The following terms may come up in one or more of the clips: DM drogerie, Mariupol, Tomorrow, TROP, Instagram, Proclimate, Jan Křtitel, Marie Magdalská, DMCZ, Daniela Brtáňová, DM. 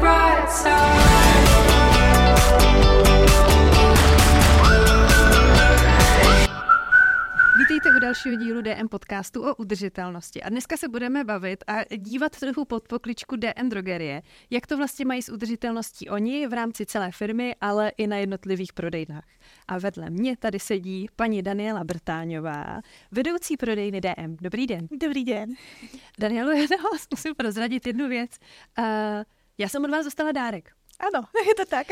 bright side. Vítejte u dalšího dílu DM podcastu o udržitelnosti. A dneska se budeme bavit a dívat trochu pod pokličku DM drogerie. Jak to vlastně mají s udržitelností oni v rámci celé firmy, ale i na jednotlivých prodejnách. A vedle mě tady sedí paní Daniela Brtáňová, vedoucí prodejny DM. Dobrý den. Dobrý den. Danielu, já na vás musím prozradit jednu věc. Já jsem od vás dostala dárek. Ano, je to tak.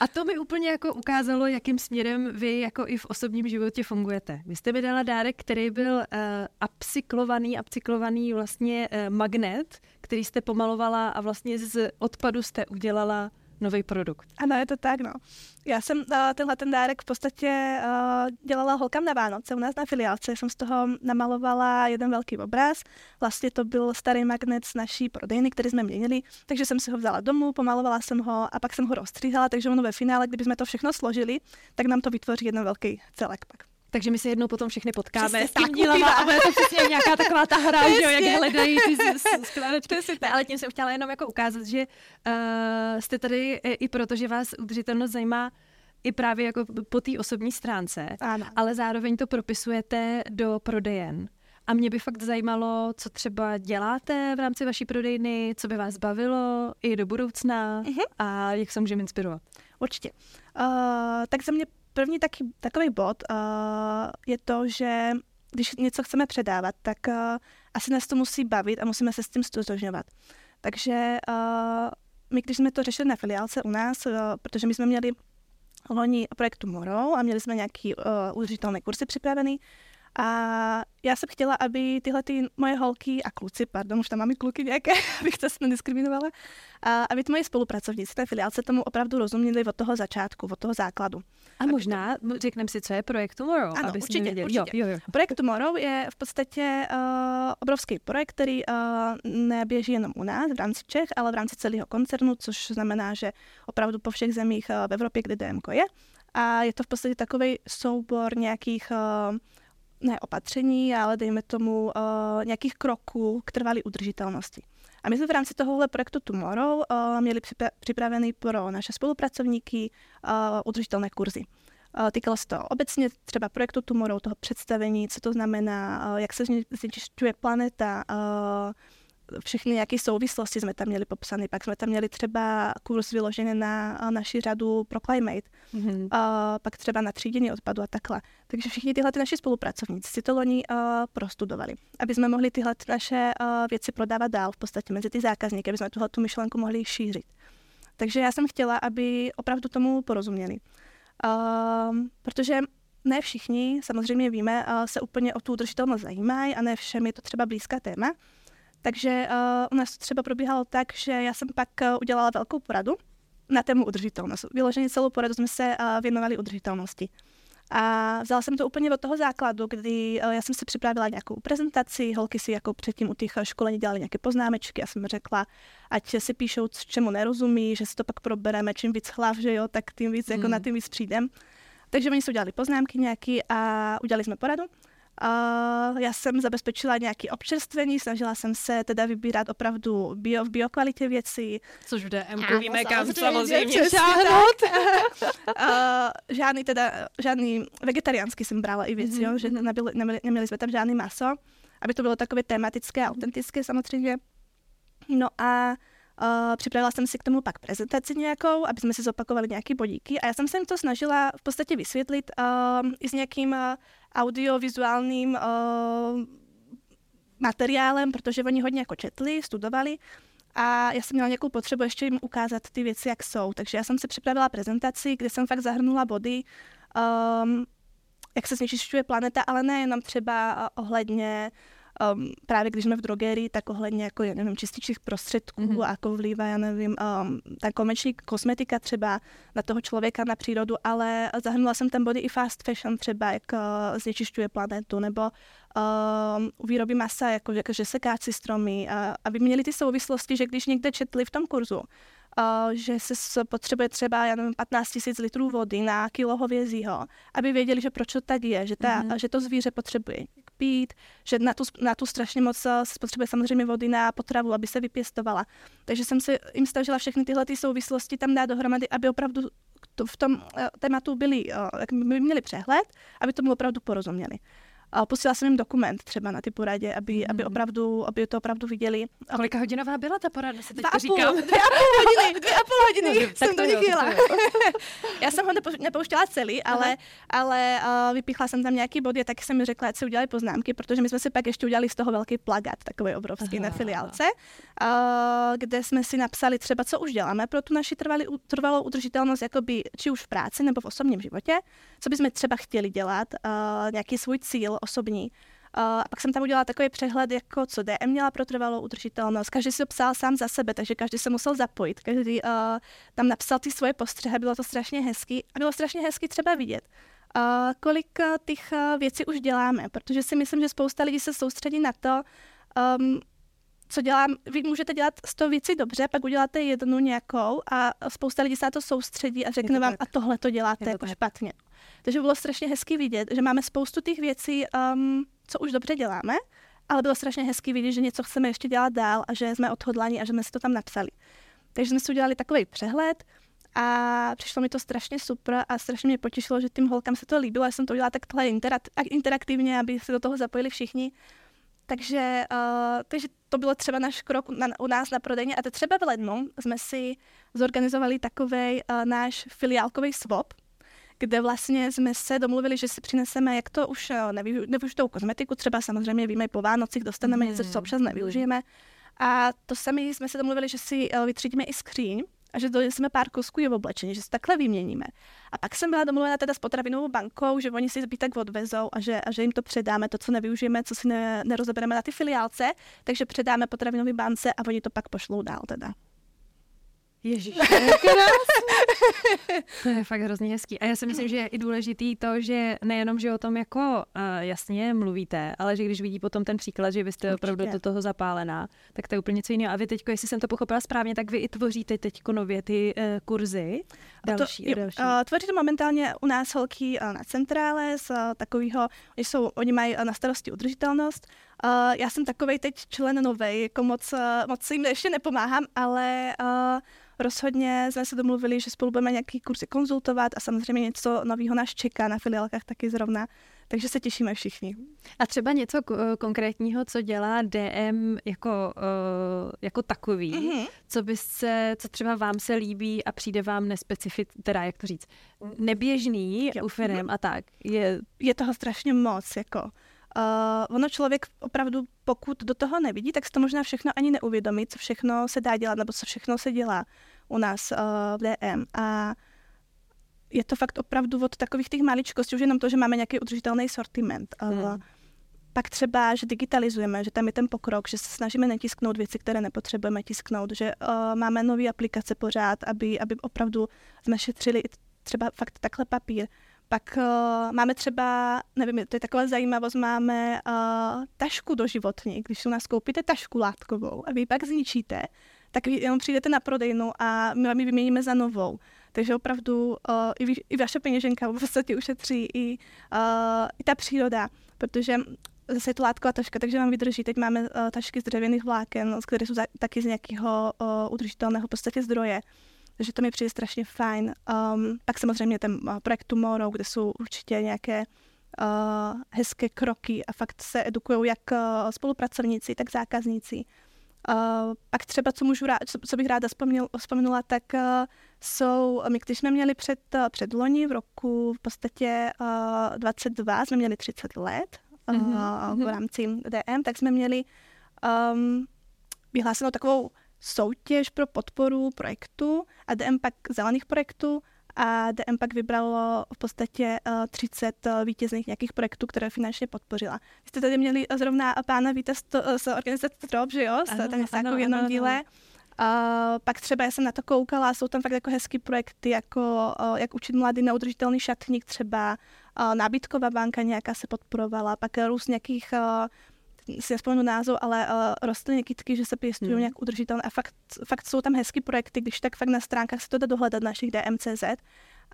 A to mi úplně jako ukázalo, jakým směrem vy jako i v osobním životě fungujete. Vy jste mi dala dárek, který byl upcyklovaný vlastně magnet, který jste pomalovala a vlastně z odpadu jste udělala nový produkt. Ano, je to tak, no. Já jsem tenhle dárek v podstatě dělala holkám na Vánoce u nás na filiálce. Jsem z toho namalovala jeden velký obraz. Vlastně to byl starý magnet z naší prodejny, který jsme měnili, takže jsem si ho vzala domů, pomalovala jsem ho a pak jsem ho rozstříhala, takže ono ve finále, kdybychom to všechno složili, tak nám to vytvoří jeden velký celek pak. Takže my se jednou potom všechny potkáme s tím dílama a bude to přesně nějaká taková ta hra, jak hledají ty skládačky. Ale tím jsem chtěla jenom jako ukázat, že jste tady i proto, že vás udržitelnost zajímá i právě jako po té osobní stránce, ano. Ale zároveň to propisujete do prodejen. A mě by fakt zajímalo, co třeba děláte v rámci vaší prodejny, co by vás bavilo i do budoucna a jak se můžeme inspirovat. Určitě. Tak za mě první takový bod je to, že když něco chceme předávat, tak asi nás to musí bavit a musíme se s tím stotožňovat. Takže my, když jsme to řešili na filiálce u nás, protože my jsme měli loni projekt Tomorrow a měli jsme nějaký udržitelné kurzy připravený, a já jsem chtěla, aby tyhle ty moje holky a kluci, pardon, už tam mám i kluky nějaké, abych to nediskriminovala, a aby ty moje spolupracovníci té filiálce tomu opravdu rozuměli od toho začátku, od toho základu. A možná řekneme si, co je projekt Tomorrow. Ano, určitě. Jo. Projekt Tomorrow je v podstatě obrovský projekt, který neběží jenom u nás v rámci Čech, ale v rámci celého koncernu, což znamená, že opravdu po všech zemích v Evropě, kde DMko je. A je to v podstatě takový soubor nějakých ne opatření, ale dejme tomu nějakých kroků k trvalé udržitelnosti. A my jsme v rámci tohohle projektu Tomorrow měli připravený pro naše spolupracovníky udržitelné kurzy. Týkalo se to obecně třeba projektu Tomorrow, toho představení, co to znamená, jak se znečišťuje planeta, všechny nějaké souvislosti jsme tam měli popsané. Pak jsme tam měli třeba kurz vyložený na naši řadu Proclimate, pak třeba na třídění odpadu a takhle. Takže všichni tyhle naši spolupracovníci si to loni prostudovali, aby jsme mohli tyhle naše věci prodávat dál v podstatě mezi ty zákazníky, aby jsme tuhle tu myšlenku mohli šířit. Takže já jsem chtěla, aby opravdu tomu porozuměli. Protože ne všichni, samozřejmě víme, se úplně o tu udržitelnost zajímají a ne všem je to třeba blízká téma. Takže u nás to třeba probíhalo tak, že já jsem pak udělala velkou poradu na tému udržitelnost. Vyloženě celou poradu jsme se věnovali udržitelnosti. A vzala jsem to úplně od toho základu, kdy já jsem si připravila nějakou prezentaci, holky si jako předtím u těch školení dělali nějaké poznámečky, já jsem řekla, ať si píšou, čemu nerozumí, že si to pak probereme, čím víc hlav, že jo, tak tím víc, jako na tím víc přijdem. Takže oni si udělali poznámky nějaký a udělali jsme poradu. Já jsem zabezpečila nějaké občerstvení, snažila jsem se teda vybírat opravdu v biokvalitě věci. Což v DM-ku víme, kam samozřejmě šáhnout. Žádný vegetariánský jsem brala i věci, jo, že neměli jsme tam žádný maso, aby to bylo takové tematické a autentické samozřejmě. No a připravila jsem si k tomu pak prezentaci nějakou, aby jsme si zopakovali nějaké bodíky a já jsem se jim to snažila v podstatě vysvětlit i s nějakým audiovizuálním materiálem, protože oni hodně jako četli, studovali a já jsem měla nějakou potřebu ještě jim ukázat ty věci, jak jsou. Takže já jsem si připravila prezentaci, kde jsem fakt zahrnula body, jak se znečišťuje planeta, ale nejenom třeba ohledně právě když jsme v drogerii, tak ohledně jako, já nevím, čističích prostředků, jako vlíva, já nevím, ta komerční kosmetika třeba na toho člověka, na přírodu, ale zahrnula jsem tam body i fast fashion třeba, jak znečišťuje planetu, nebo výroby masa, jako že sekáci stromy, aby měli ty souvislosti, že když někde četli v tom kurzu, že se potřebuje třeba, já nevím, 15 000 litrů vody na kilo hovězího, aby věděli, že proč to tak je, že to zvíře potřebuje pít, že na tu strašně moc spotřebuje samozřejmě vody na potravu, aby se vypěstovala. Takže jsem se jim snažila všechny tyhle ty souvislosti tam dát dohromady, aby opravdu v tom tématu měli přehled, aby tomu opravdu porozuměli. Posílala jsem jim dokument třeba na ty poradě, aby to opravdu viděli. Kolika hodinová byla ta porada, se teď říkal? 2,5 hodiny no, jsem to nechtěla. Já jsem ho nepouštěla celý, ale vypíchla jsem tam nějaký body, tak jsem mi řekla, ať si udělali poznámky, protože my jsme si pak ještě udělali z toho velký plagát, takový obrovský na filiálce, kde jsme si napsali třeba, co už děláme pro tu naši trvalou udržitelnost, jakoby, či už v práci nebo v osobním životě, co bychom třeba chtěli dělat, nějaký svůj cíl osobní. A pak jsem tam udělala takový přehled, jako co DM měla pro trvalou udržitelnost. Každý si to psal sám za sebe, takže každý se musel zapojit. Každý tam napsal ty svoje postřehy, bylo to strašně hezký. A bylo strašně hezký třeba vidět, kolik těch věcí už děláme, protože si myslím, že spousta lidí se soustředí na to, co dělám. Vy můžete dělat 100 věcí dobře, pak uděláte jednu nějakou a spousta lidí se na to soustředí a řekne vám, a tohle to děláte jako špatně. Takže bylo strašně hezky vidět, že máme spoustu těch věcí, co už dobře děláme, ale bylo strašně hezky vidět, že něco chceme ještě dělat dál a že jsme odhodláni a že jsme si to tam napsali. Takže jsme si udělali takový přehled a přišlo mi to strašně super a strašně mě potěšilo, že tím holkám se to líbilo, já jsem to udělala takhle interaktivně, aby se do toho zapojili všichni. Takže to bylo třeba náš krok u nás na prodejně. A to třeba v lednu jsme si zorganizovali takovej náš filiálkový swap, kde vlastně jsme se domluvili, že si přineseme, jak to už nevyužitou kozmetiku, třeba samozřejmě víme po Vánocích, dostaneme něco, co občas nevyužijeme. A to sami jsme se domluvili, že si vytřídíme i skříň a že doneseme pár kusků je v oblečení, že si takhle vyměníme. A pak jsem byla domluvena teda s potravinovou bankou, že oni si zbytek odvezou a že jim to předáme, to, co nevyužijeme, co si nerozebereme na ty filiálce, takže předáme potravinové bance a oni to pak pošlou dál teda. Ježiš, to je fakt hrozně hezký. A já si myslím, že je i důležitý to, že nejenom, že o tom jako jasně mluvíte, ale že když vidí potom ten příklad, že vy jste opravdu do toho zapálená, tak to je úplně něco jiného. A vy teď, jestli jsem to pochopila správně, tak vy i tvoříte teď nově ty kurzy další. Tvoříte momentálně u nás holky na centrále z takového, oni mají na starosti udržitelnost. Já jsem takovej teď člen novej, jako moc jim ještě nepomáhám, ale rozhodně jsme se domluvili, že spolu budeme nějaký kurzy konzultovat a samozřejmě něco nového nás čeká na filiálkách taky zrovna, takže se těšíme všichni. A třeba něco konkrétního, co dělá DM jako takový, co třeba vám se líbí a přijde vám neběžný u firem a tak. Je toho strašně moc, jako... Ono člověk opravdu, pokud do toho nevidí, tak se to možná všechno ani neuvědomí, co všechno se dá dělat, nebo co všechno se dělá u nás v DM. A je to fakt opravdu od takových těch maličkostí, už jenom to, že máme nějaký udržitelný sortiment. Pak třeba, že digitalizujeme, že tam je ten pokrok, že se snažíme netisknout věci, které nepotřebujeme tisknout, že máme nové aplikace pořád, aby opravdu jsme šetřili třeba fakt takhle papír. Pak máme třeba, nevím, to je taková zajímavost, máme tašku doživotní. Když u nás koupíte tašku látkovou a vy ji pak zničíte, tak vy jenom přijdete na prodejnu a my vám ji vyměníme za novou. Takže opravdu i vaše peněženka v podstatě ušetří i ta příroda, protože zase je to látková taška, takže vám vydrží. Teď máme tašky z dřevěných vláken, které jsou taky z nějakého udržitelného v podstatě zdroje. Takže to mi přijde strašně fajn. Pak samozřejmě ten projekt Tomorrow, kde jsou určitě nějaké hezké kroky a fakt se edukují jak spolupracovníci, tak zákazníci. Pak třeba, co bych ráda vzpomenula, tak jsou, my když jsme měli před loni v roku v podstatě 22, jsme měli 30 let v rámci DM, tak jsme měli vyhlásenou takovou soutěž pro podporu projektu a DM pak zelených projektů a DM pak vybralo v podstatě 30 vítězných nějakých projektů, které finančně podpořila. Vy jste tady měli zrovna pána Víta z organizace TROP, že jo? Ano, v jednom díle. Pak třeba já jsem na to koukala, jsou tam fakt jako hezký projekty, jako jak učit mladý neudržitelný šatník, třeba nábytková banka nějaká se podporovala, pak růst nějakých si nespomenu název, ale rostlinné kytky, že se pěstují nějak udržitelné a fakt jsou tam hezký projekty, když tak fakt na stránkách se to dá dohledat našich DMCZ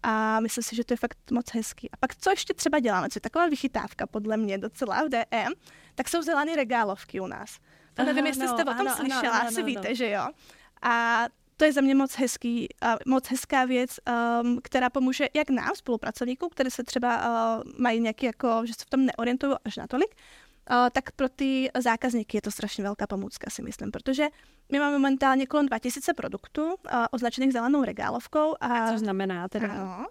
A myslím si, že to je fakt moc hezký. A pak co ještě třeba děláme, co je taková vychytávka podle mě docela v DM, tak jsou zelené regálovky u nás. To aha, nevím, jestli jste o tom slyšela, asi víte, že jo. A to je za mě moc hezký, moc hezká věc, která pomůže jak nám, spolupracovníkům, které se třeba mají nějaký, jako, že se v tom neorientují až natolik, tak pro ty zákazníky je to strašně velká pomůcka, si myslím, protože my máme momentálně kolem 2000 produktů označených zelenou regálovkou. A co znamená teda? Ano,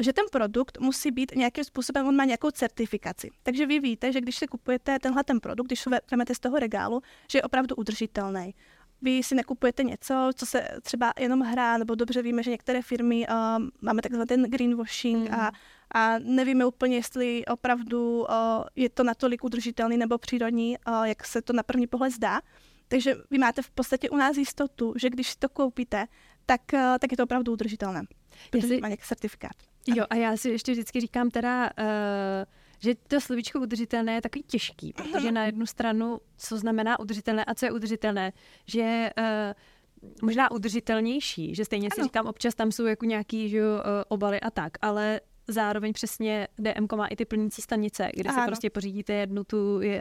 že ten produkt musí být nějakým způsobem, on má nějakou certifikaci. Takže vy víte, že když si kupujete tenhle ten produkt, když ho vezmete z toho regálu, že je opravdu udržitelný. Vy si nekupujete něco, co se třeba jenom hrá, nebo dobře víme, že některé firmy máme takzvaný ten greenwashing a nevíme úplně, jestli opravdu je to natolik udržitelný nebo přírodní, jak se to na první pohled zdá. Takže vy máte v podstatě u nás jistotu, že když si to koupíte, tak je to opravdu udržitelné, protože má nějaký certifikát. Jo, a já si ještě vždycky říkám teda, že to slovíčko udržitelné je takový těžký, protože na jednu stranu, co znamená udržitelné a co je udržitelné, že možná udržitelnější, že stejně si říkám, občas tam jsou jako nějaký obaly a tak, ale zároveň přesně DM má i ty plnící stanice, kde se prostě pořídíte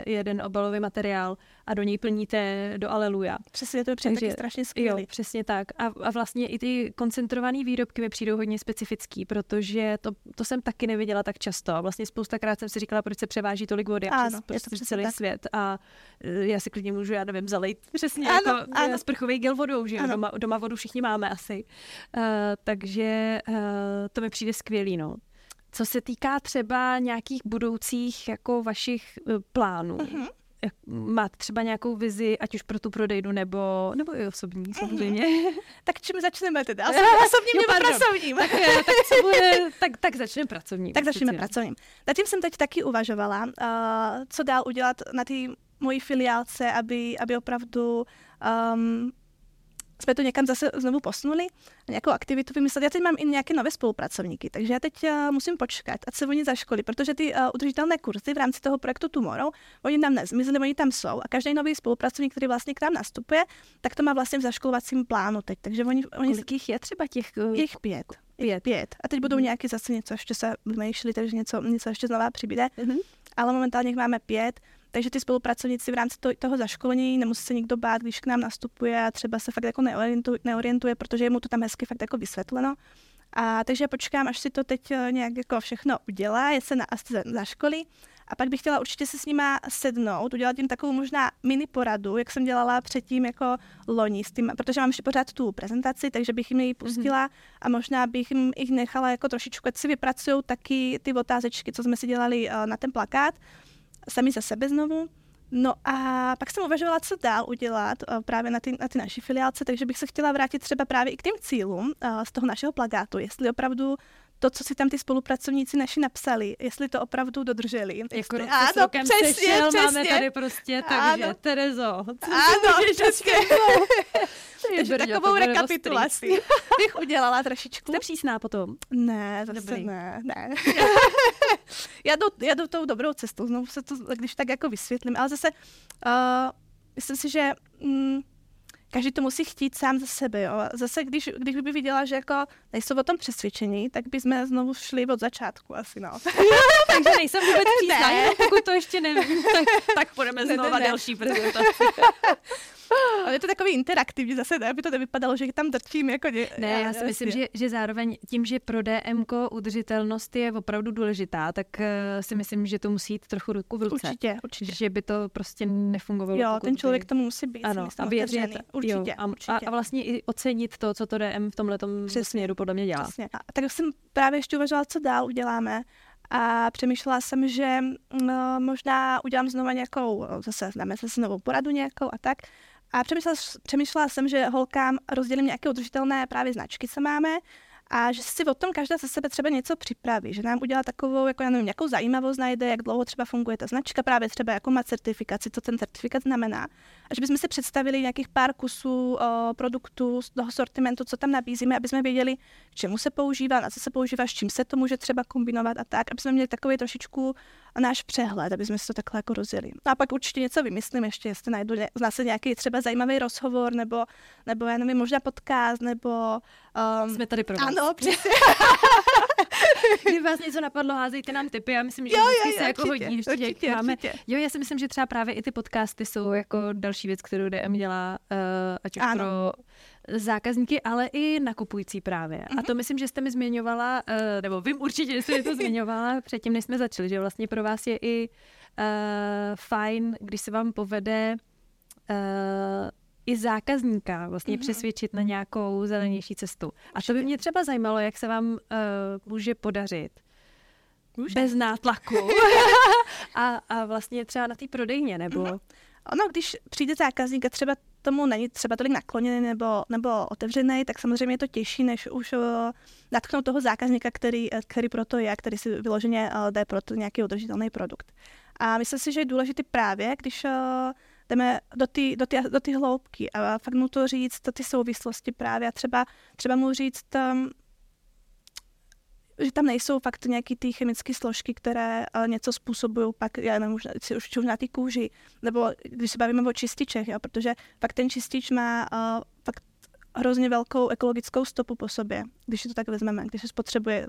jeden obalový materiál a do něj plníte do aleluja. Přesně, to je taky strašně skvělý. Jo, přesně tak. A vlastně i ty koncentrované výrobky mi přijdou hodně specifický, protože to jsem taky neviděla tak často. Vlastně spoustakrát jsem si říkala, proč se převáží tolik vody přes celý svět. A já si klidně můžu, já nevím, zalejt přesně jako sprchový gel vodou, že doma vodu všichni máme asi. Takže to mi přijde skvělý, no. Co se týká třeba nějakých budoucích jako vašich plánů, máte třeba nějakou vizi, ať už pro tu prodejnu, nebo i osobní, samozřejmě. Tak čím začneme teda? Osobním nebo pracovním? Tak začneme pracovním. Tak začneme pracovním. Zatím jsem teď taky uvažovala, co dál udělat na té mojí filiálce, aby opravdu... jsme to někam zase znovu posunuli, nějakou aktivitu vymyslet. Já teď mám i nějaké nové spolupracovníky, takže já teď musím počkat, ať se oni zaškolí, protože ty udržitelné kurzy v rámci toho projektu Tomorrow, oni nám nezmizli, oni tam jsou a každý nový spolupracovník, který vlastně k nám nastupuje, tak to má vlastně v zaškolovacím plánu teď. Takže kolik jich je třeba těch? Jich 5. A teď budou nějaký zase něco, ještě se vymýšlí, takže něco ještě znova přibude. Mm-hmm. Ale momentálně máme 5. Takže ty spolupracovníci v rámci toho zaškolení nemusí se nikdo bát, když k nám nastupuje a třeba se fakt jako neorientuje, protože je mu to tam hezky fakt jako vysvětleno. A takže já počkám, až si to teď nějak jako všechno udělá, je se zaškolí. A pak bych chtěla určitě se s nima sednout, udělat jim takovou možná mini poradu, jak jsem dělala předtím jako loni s tím, protože mám ještě pořád tu prezentaci, takže bych jim ji pustila a možná bych jim jich nechala jako trošičku, ať si vypracují taky ty otázečky, co jsme si dělali na ten plakát. Sami za sebe znovu. No a pak jsem uvažovala, co dál udělat právě na ty naší filiálce, takže bych se chtěla vrátit třeba právě i k těm cílům z toho našeho plakátu, jestli opravdu to, co si tam ty spolupracovníci naši napsali, jestli to opravdu dodrželi. Jako rokem sešel, máme tady prostě, takže Terezo. Ano, přesně. Takže takovou rekapitulaci bych udělala trošičku. Jste přísná potom? Ne, zase ne. Já jdu tou dobrou cestou, znovu se to, když tak jako vysvětlím, ale zase myslím si, že každý to musí chtít sám za sebe. Jo. Zase, když by viděla, že jako nejsou o tom přesvědčení, tak bychom znovu šli od začátku asi. No. Takže nejsem vůbec přísná, ne. Pokud to ještě nevím, tak půjdeme znova další prezentaci. Ale je to takový interaktivní zase, aby to nevypadalo, že tam drčím. Jako ne, já si myslím, že zároveň tím, že pro DMko udržitelnost je opravdu důležitá, tak si myslím, že to musí jít trochu ruku v ruce. Určitě. Že by to prostě nefungovalo. Jo, ten člověk tomu musí být. Ano, určitě. A vlastně i ocenit to, co to DM v tomhletom směru podle mě dělá. Přesně. A tak jsem právě ještě uvažovala, co dál uděláme. A přemýšlela jsem, že možná udělám znovu nějakou, zase dáme se novou poradu nějakou a tak. A přemýšlela jsem, že holkám rozdělím nějaké udržitelné právě značky, co máme, a že si o tom každá ze sebe třeba něco připraví, že nám udělá takovou, jako já nevím, nějakou zajímavost najde, jak dlouho třeba funguje ta značka, právě třeba jako má certifikaci, co ten certifikát znamená. A že bychom si představili nějakých pár kusů produktů z toho sortimentu, co tam nabízíme, aby jsme věděli, k čemu se používá, na co se používá, s čím se to může třeba kombinovat a tak, aby jsme měli takový trošičku náš přehled, aby jsme si to takhle jako rozjeli. No a pak určitě něco vymyslím ještě, jestli najdu nějaký třeba zajímavý rozhovor nebo já nevím, možná podcast, nebo jsme tady pro vás. Ano, přesně. Když vás něco napadlo, házejte nám tipy. Já myslím, že vždycky se jako hodí. Jo, já si myslím, že třeba právě i ty podcasty jsou jako další věc, kterou DM dělá, ať už pro zákazníky, ale i nakupující právě. Mm-hmm. A to myslím, že jste mi zmiňovala, nebo vím určitě, že jste mi to zmiňovala předtím, než jsme začali, že vlastně pro vás je i fajn, když se vám povede i zákazníka vlastně přesvědčit na nějakou zelenější cestu. A to by mě třeba zajímalo, jak se vám může podařit bez nátlaku a vlastně třeba na té prodejně, nebo... Mm-hmm. Ono, když přijde zákazník a třeba tomu není třeba tolik nakloněný nebo otevřený, tak samozřejmě je to těžší, než už natknout toho zákazníka, který proto je, který si vyloženě jde pro to nějaký udržitelný produkt. A myslím si, že je důležitý právě, když jdeme do ty hloubky a fakt mu to říct, ty souvislosti právě a třeba mu říct, že tam nejsou fakt nějaké ty chemické složky, které něco způsobují pak, já nevím, už na té kůži, nebo když se bavíme o čističech, jo, protože pak ten čistič má fakt hrozně velkou ekologickou stopu po sobě, když to tak vezmeme, když se spotřebuje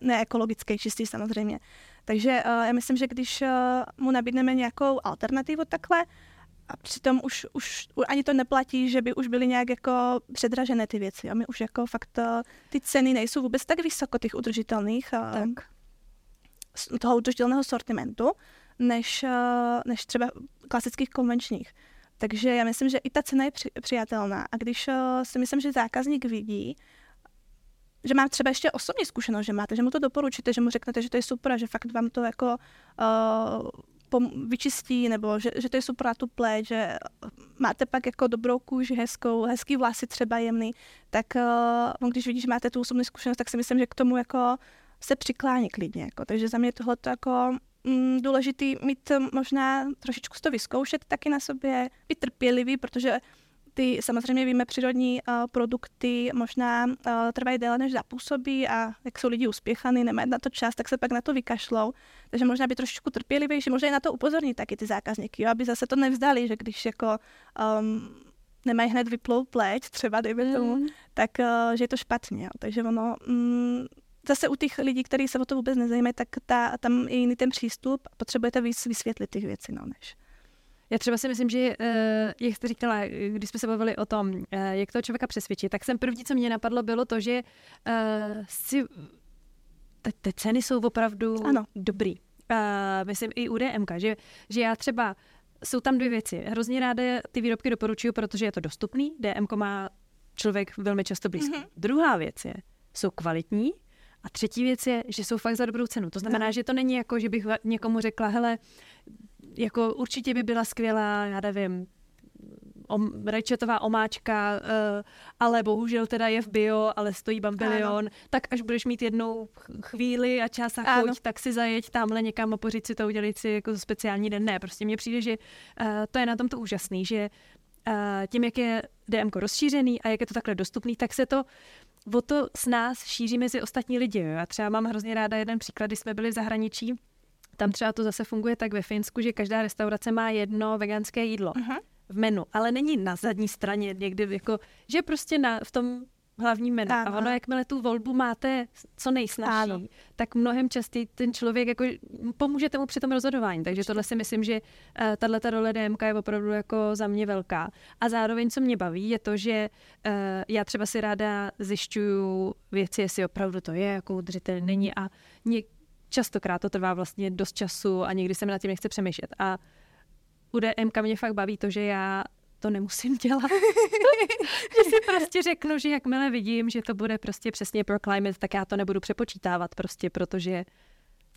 neekologický čistič samozřejmě. Takže já myslím, že když mu nabídneme nějakou alternativu takhle, a přitom už ani to neplatí, že by už byly nějak jako předražené ty věci. A my už jako fakt ty ceny nejsou vůbec tak vysoko těch udržitelných, tak. Toho udržitelného sortimentu, než třeba klasických konvenčních. Takže já myslím, že i ta cena je přijatelná. A když si myslím, že zákazník vidí, že mám třeba ještě osobní zkušenost, že máte, že mu to doporučíte, že mu řeknete, že to je super a že fakt vám to jako... vyčistí, nebo že to je super na tu pleť, že máte pak jako dobrou kůži, hezký vlasy třeba jemný, tak když vidíš, že máte tu osobní zkušenost, tak si myslím, že k tomu jako se přiklání klidně. Jako. Takže za mě je tohle jako důležitý mít možná trošičku to vyzkoušet taky na sobě, být trpělivý, protože ty samozřejmě víme, přírodní produkty možná trvají déle, než zapůsobí a jak jsou lidi uspěchaní, nemají na to čas, tak se pak na to vykašlou. Takže možná by trošičku trpělivější, možná i na to upozornit taky ty zákazníky, jo? Aby zase to nevzdali, že když jako nemají hned vyplou pleť, třeba dejme tomu, tak že je to špatně. Jo? Takže ono... Zase u těch lidí, kteří se o to vůbec nezajímají, tak tam je jiný ten přístup, potřebujete víc vysvětlit těch věcí, než... Já třeba si myslím, že jak jste říkala, když jsme se bavili o tom, jak toho člověka přesvědčit, tak první, co mě napadlo, bylo to, že ty ceny jsou opravdu dobrý. Myslím i u DMka, že já třeba, jsou tam dvě věci. Hrozně ráda ty výrobky doporučuju, protože je to dostupný. DMko má člověk velmi často blízko. Mm-hmm. Druhá věc je, jsou kvalitní. A třetí věc je, že jsou fakt za dobrou cenu. To znamená, že to není jako, že bych někomu řekla, hele, jako určitě by byla skvělá, já nevím, rajčatová omáčka, ale bohužel teda je v bio, ale stojí bambilion, tak až budeš mít jednou chvíli a čas a chuť, tak si zajeď tamhle někam a pořiď si to, udělit si jako speciální den. Ne, prostě mně přijde, že to je na tom to úžasný, že tím, jak je DMko rozšířený a jak je to takhle dostupný, tak se to o to s nás šíří mezi ostatní lidi. Já třeba mám hrozně ráda jeden příklad, když jsme byli v zahraničí. Tam třeba to zase funguje tak ve Finsku, že každá restaurace má jedno veganské jídlo v menu, ale není na zadní straně někdy, jako, že prostě v tom hlavním menu. Ano. A ono, jakmile tu volbu máte co nejsnažší, tak mnohem častěji ten člověk jako pomůže tomu při tom rozhodování. Takže tohle si myslím, že tato role DMK je opravdu jako za mě velká. A zároveň, co mě baví, je to, že já třeba si ráda zjišťuju věci, jestli opravdu to je, jako udržitelné není a častokrát to trvá vlastně dost času a někdy se mi nad tím nechce přemýšlet. A u DMK mě fakt baví to, že já to nemusím dělat. Že si prostě řeknu, že jakmile vidím, že to bude prostě přesně Proclimate, tak já to nebudu přepočítávat prostě, protože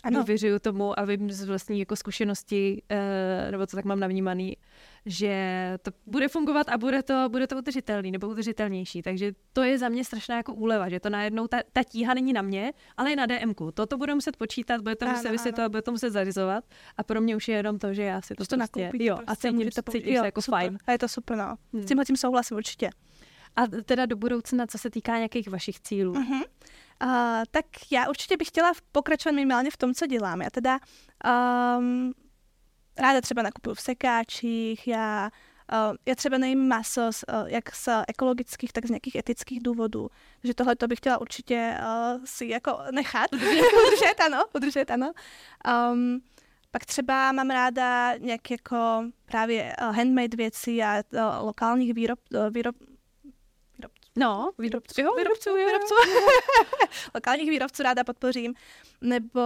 důvěřuju tomu a vím z vlastní jako zkušenosti, nebo co tak mám navnímaný, že to bude fungovat a bude to udržitelný nebo udržitelnější. Takže to je za mě strašná jako úleva, že to najednou ta tíha není na mě, ale je na DMku. Toto budu muset počítat, bude to muset vysvětlovat, bude to muset zařizovat a pro mě už je jenom to, že já si to prostě nakoupit, a cítím, že to je jako super. Fajn. A je to super, no. S tím souhlasím určitě. A teda do budoucna, co se týká nějakých vašich cílů? Uh-huh. Tak já určitě bych chtěla pokračovat minimálně v tom, co dělám. Já teda ráda třeba nakupuju v sekáčích, já Já třeba nejím maso jak z ekologických, tak z nějakých etických důvodů. Takže tohle to bych chtěla určitě si jako nechat, udržet, ano. Pak třeba mám ráda nějak jako právě handmade věci a lokálních výrobců. Lokálních výrobců ráda podpořím. Nebo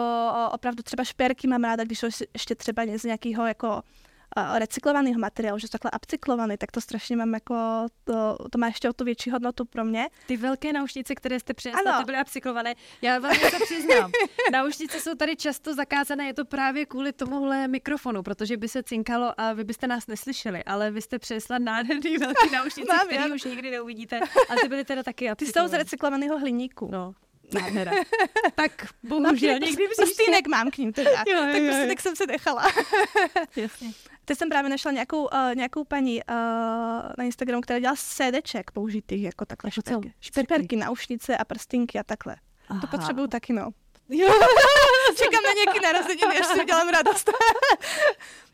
opravdu třeba šperky mám ráda, když jsou ještě třeba z nějakého jako recyklovaného materiálu, že jsou takhle upcyklovaný, tak to strašně mám jako, to má ještě o tu větší hodnotu pro mě. Ty velké náušnice, které jste přinesla, ty byly upcyklované. Já vám to přiznám. Náušnice jsou tady často zakázané, je to právě kvůli tomuhle mikrofonu, protože by se cinkalo a vy byste nás neslyšeli, ale vy jste přinesla nádherný velký náušnice, který už nikdy neuvidíte. A ty byly teda taky upcyklované. Ty jsou z recyklovaného hliníku. No. Nádhera. Tak bohužel někdy prstínek mám k ním teda. Tak prstínek jsem se nechala. Jasně. Teď jsem právě našla nějakou paní na Instagramu, která dělala sédeček použitých jako takhle šperky, náušnice a prstinky a takhle. Aha. To potřebuju taky, no. Čekám na nějaký narozeniny, až si udělám radost.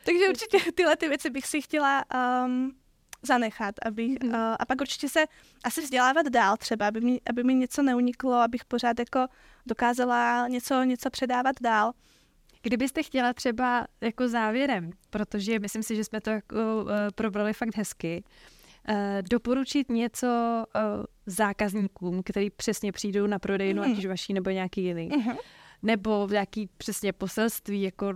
Takže určitě tyhle ty věci bych si chtěla zanechat, a pak určitě se asi vzdělávat dál třeba, aby mi něco neuniklo, abych pořád jako dokázala něco předávat dál. Kdybyste chtěla třeba jako závěrem, protože myslím si, že jsme to jako probrali fakt hezky, doporučit něco zákazníkům, který přesně přijdou na prodejnu, ať už vaší nebo nějaký jiný, nebo nějaký přesně poselství, jako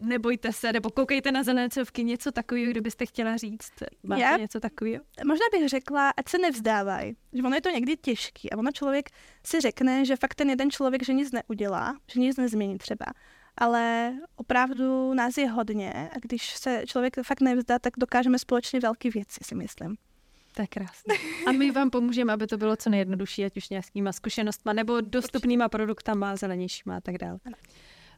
nebojte se, nebo koukejte na zelené cílovky, něco takového, kdybyste chtěla říct. Máte něco takového? Možná bych řekla, ať se nevzdávají. Že ono je to někdy těžký a ono člověk si řekne, že fakt ten jeden člověk, že nic neudělá, že nic nezmění třeba. Ale opravdu nás je hodně a když se člověk fakt nevzdá, tak dokážeme společně velké věci, si myslím. To je krásné. A my vám pomůžeme, aby to bylo co nejjednodušší, ať už nějakýma zkušenostma nebo dostupnýma produktama, zelenějšíma a tak dále.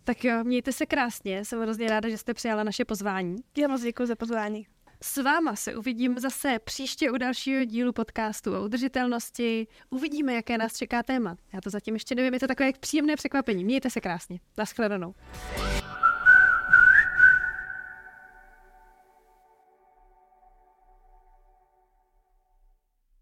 Tak jo, mějte se krásně, jsem hrozně ráda, že jste přijala naše pozvání. Já moc děkuji za pozvání. S váma se uvidím zase příště u dalšího dílu podcastu o udržitelnosti. Uvidíme, jaké nás čeká téma. Já to zatím ještě nevím, je to takové příjemné překvapení. Mějte se krásně. Naschledanou.